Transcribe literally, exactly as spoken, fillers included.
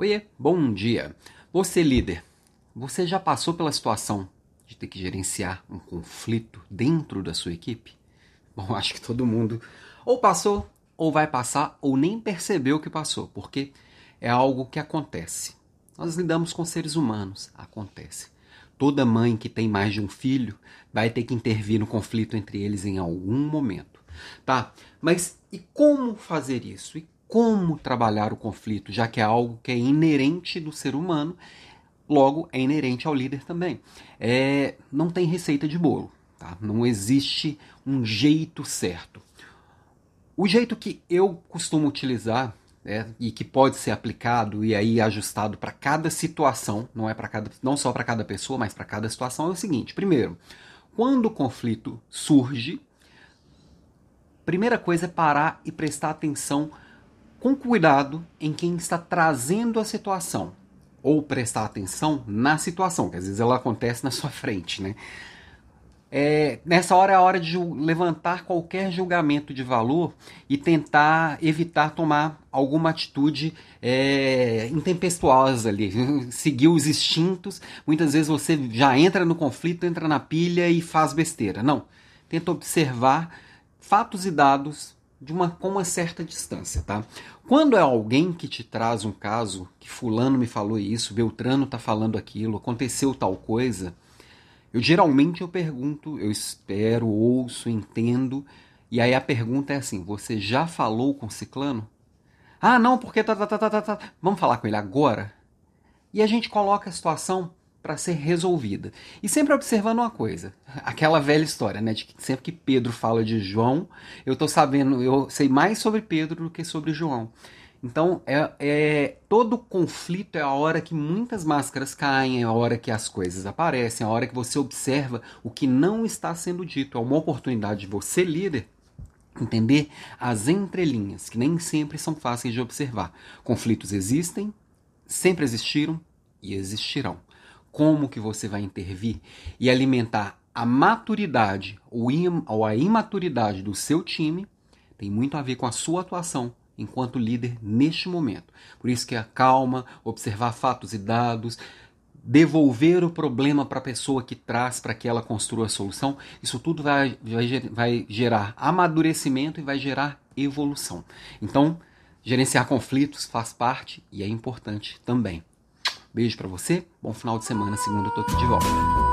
Oiê, bom dia. Você líder, você já passou pela situação de ter que gerenciar um conflito dentro da sua equipe? Bom, acho que todo mundo ou passou, ou vai passar, ou nem percebeu que passou, porque é algo que acontece. Nós lidamos com seres humanos, acontece. Toda mãe que tem mais de um filho vai ter que intervir no conflito entre eles em algum momento, tá? Mas e como fazer isso? E como trabalhar o conflito, já que é algo que é inerente do ser humano, logo é inerente ao líder também. É, não tem receita de bolo, tá? Não existe um jeito certo. O jeito que eu costumo utilizar é, e que pode ser aplicado e aí ajustado para cada situação, não é para cada, não só para cada pessoa, mas para cada situação, é o seguinte. Primeiro, quando o conflito surge, primeira coisa é parar e prestar atenção com cuidado em quem está trazendo a situação, ou prestar atenção na situação, que às vezes ela acontece na sua frente, né? É, nessa hora é a hora de levantar qualquer julgamento de valor e tentar evitar tomar alguma atitude é, intempestuosa ali, seguir os instintos. Muitas vezes você já entra no conflito, entra na pilha e faz besteira. Não, tenta observar fatos e dados de uma, com uma certa distância, tá? Quando é alguém que te traz um caso, que fulano me falou isso, beltrano tá falando aquilo, aconteceu tal coisa... Eu geralmente eu pergunto, eu espero, ouço, entendo, e aí a pergunta é assim, você já falou com ciclano? Ah, não, porque tá, tá, tá, tá, tá, vamos falar com ele agora? E a gente coloca a situação para ser resolvida. E sempre observando uma coisa, aquela velha história, né, de que sempre que Pedro fala de João, eu tô sabendo, eu sei mais sobre Pedro do que sobre João. Então, é, é, todo conflito é a hora que muitas máscaras caem, é a hora que as coisas aparecem, é a hora que você observa o que não está sendo dito. É uma oportunidade de você, líder, entender as entrelinhas, que nem sempre são fáceis de observar. Conflitos existem, sempre existiram e existirão. Como que você vai intervir e alimentar a maturidade ou, im- ou a imaturidade do seu time tem muito a ver com a sua atuação enquanto líder neste momento. Por isso que a calma, observar fatos e dados, devolver o problema para a pessoa que traz para que ela construa a solução, isso tudo vai, vai, vai gerar amadurecimento e vai gerar evolução. Então, gerenciar conflitos faz parte e é importante também. Beijo para você, bom final de semana, segunda eu tô aqui de volta.